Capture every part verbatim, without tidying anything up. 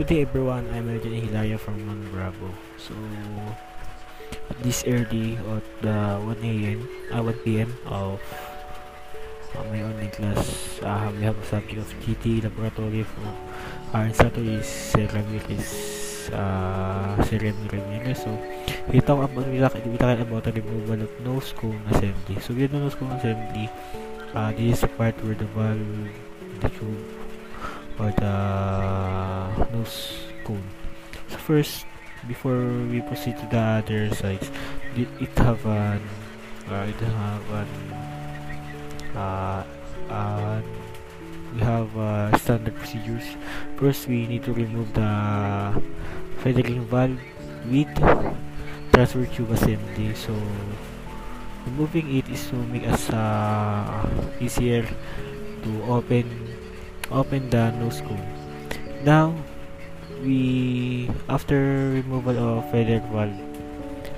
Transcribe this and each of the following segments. Good day everyone, I'm Elgin Hilario from Mount Bravo. So at this early at the one A M uh, one P M of uh, my online class, uh, we have a subject of G T laboratory for our instructor is ceramics uh ceramic revenue. So we talk about we talk, we talk about the removal of nose cone assembly. So we have the nose cone assembly. Uh, this is the part where the valve, the tube, or the nose cone. So first, before we proceed to the other sides, did it have an uh, it have an uh, uh, we have uh, standard procedures. First, we need to remove the feathering valve with transfer tube assembly. So removing it is to make us uh, easier to open open the nose cone. Now, we after removal of feather valve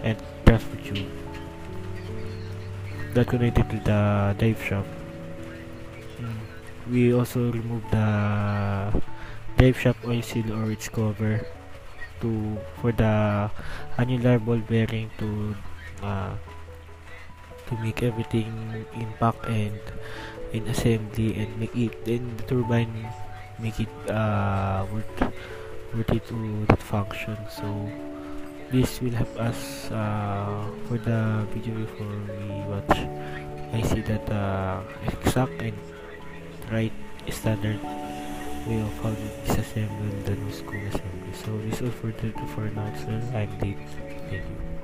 and transfer tube that connected to the dive shaft, we also remove the dive shaft oil seal or its cover to for the annular ball bearing to uh, to make everything impact and in assembly and make it then the turbine make it uh worth worth it to that function. So this will help us uh for the video before we watch. I see that uh exact and right standard way of how to disassemble the nose cone assembly. So this is all for, for now, sir. I'm Dave. Thank you.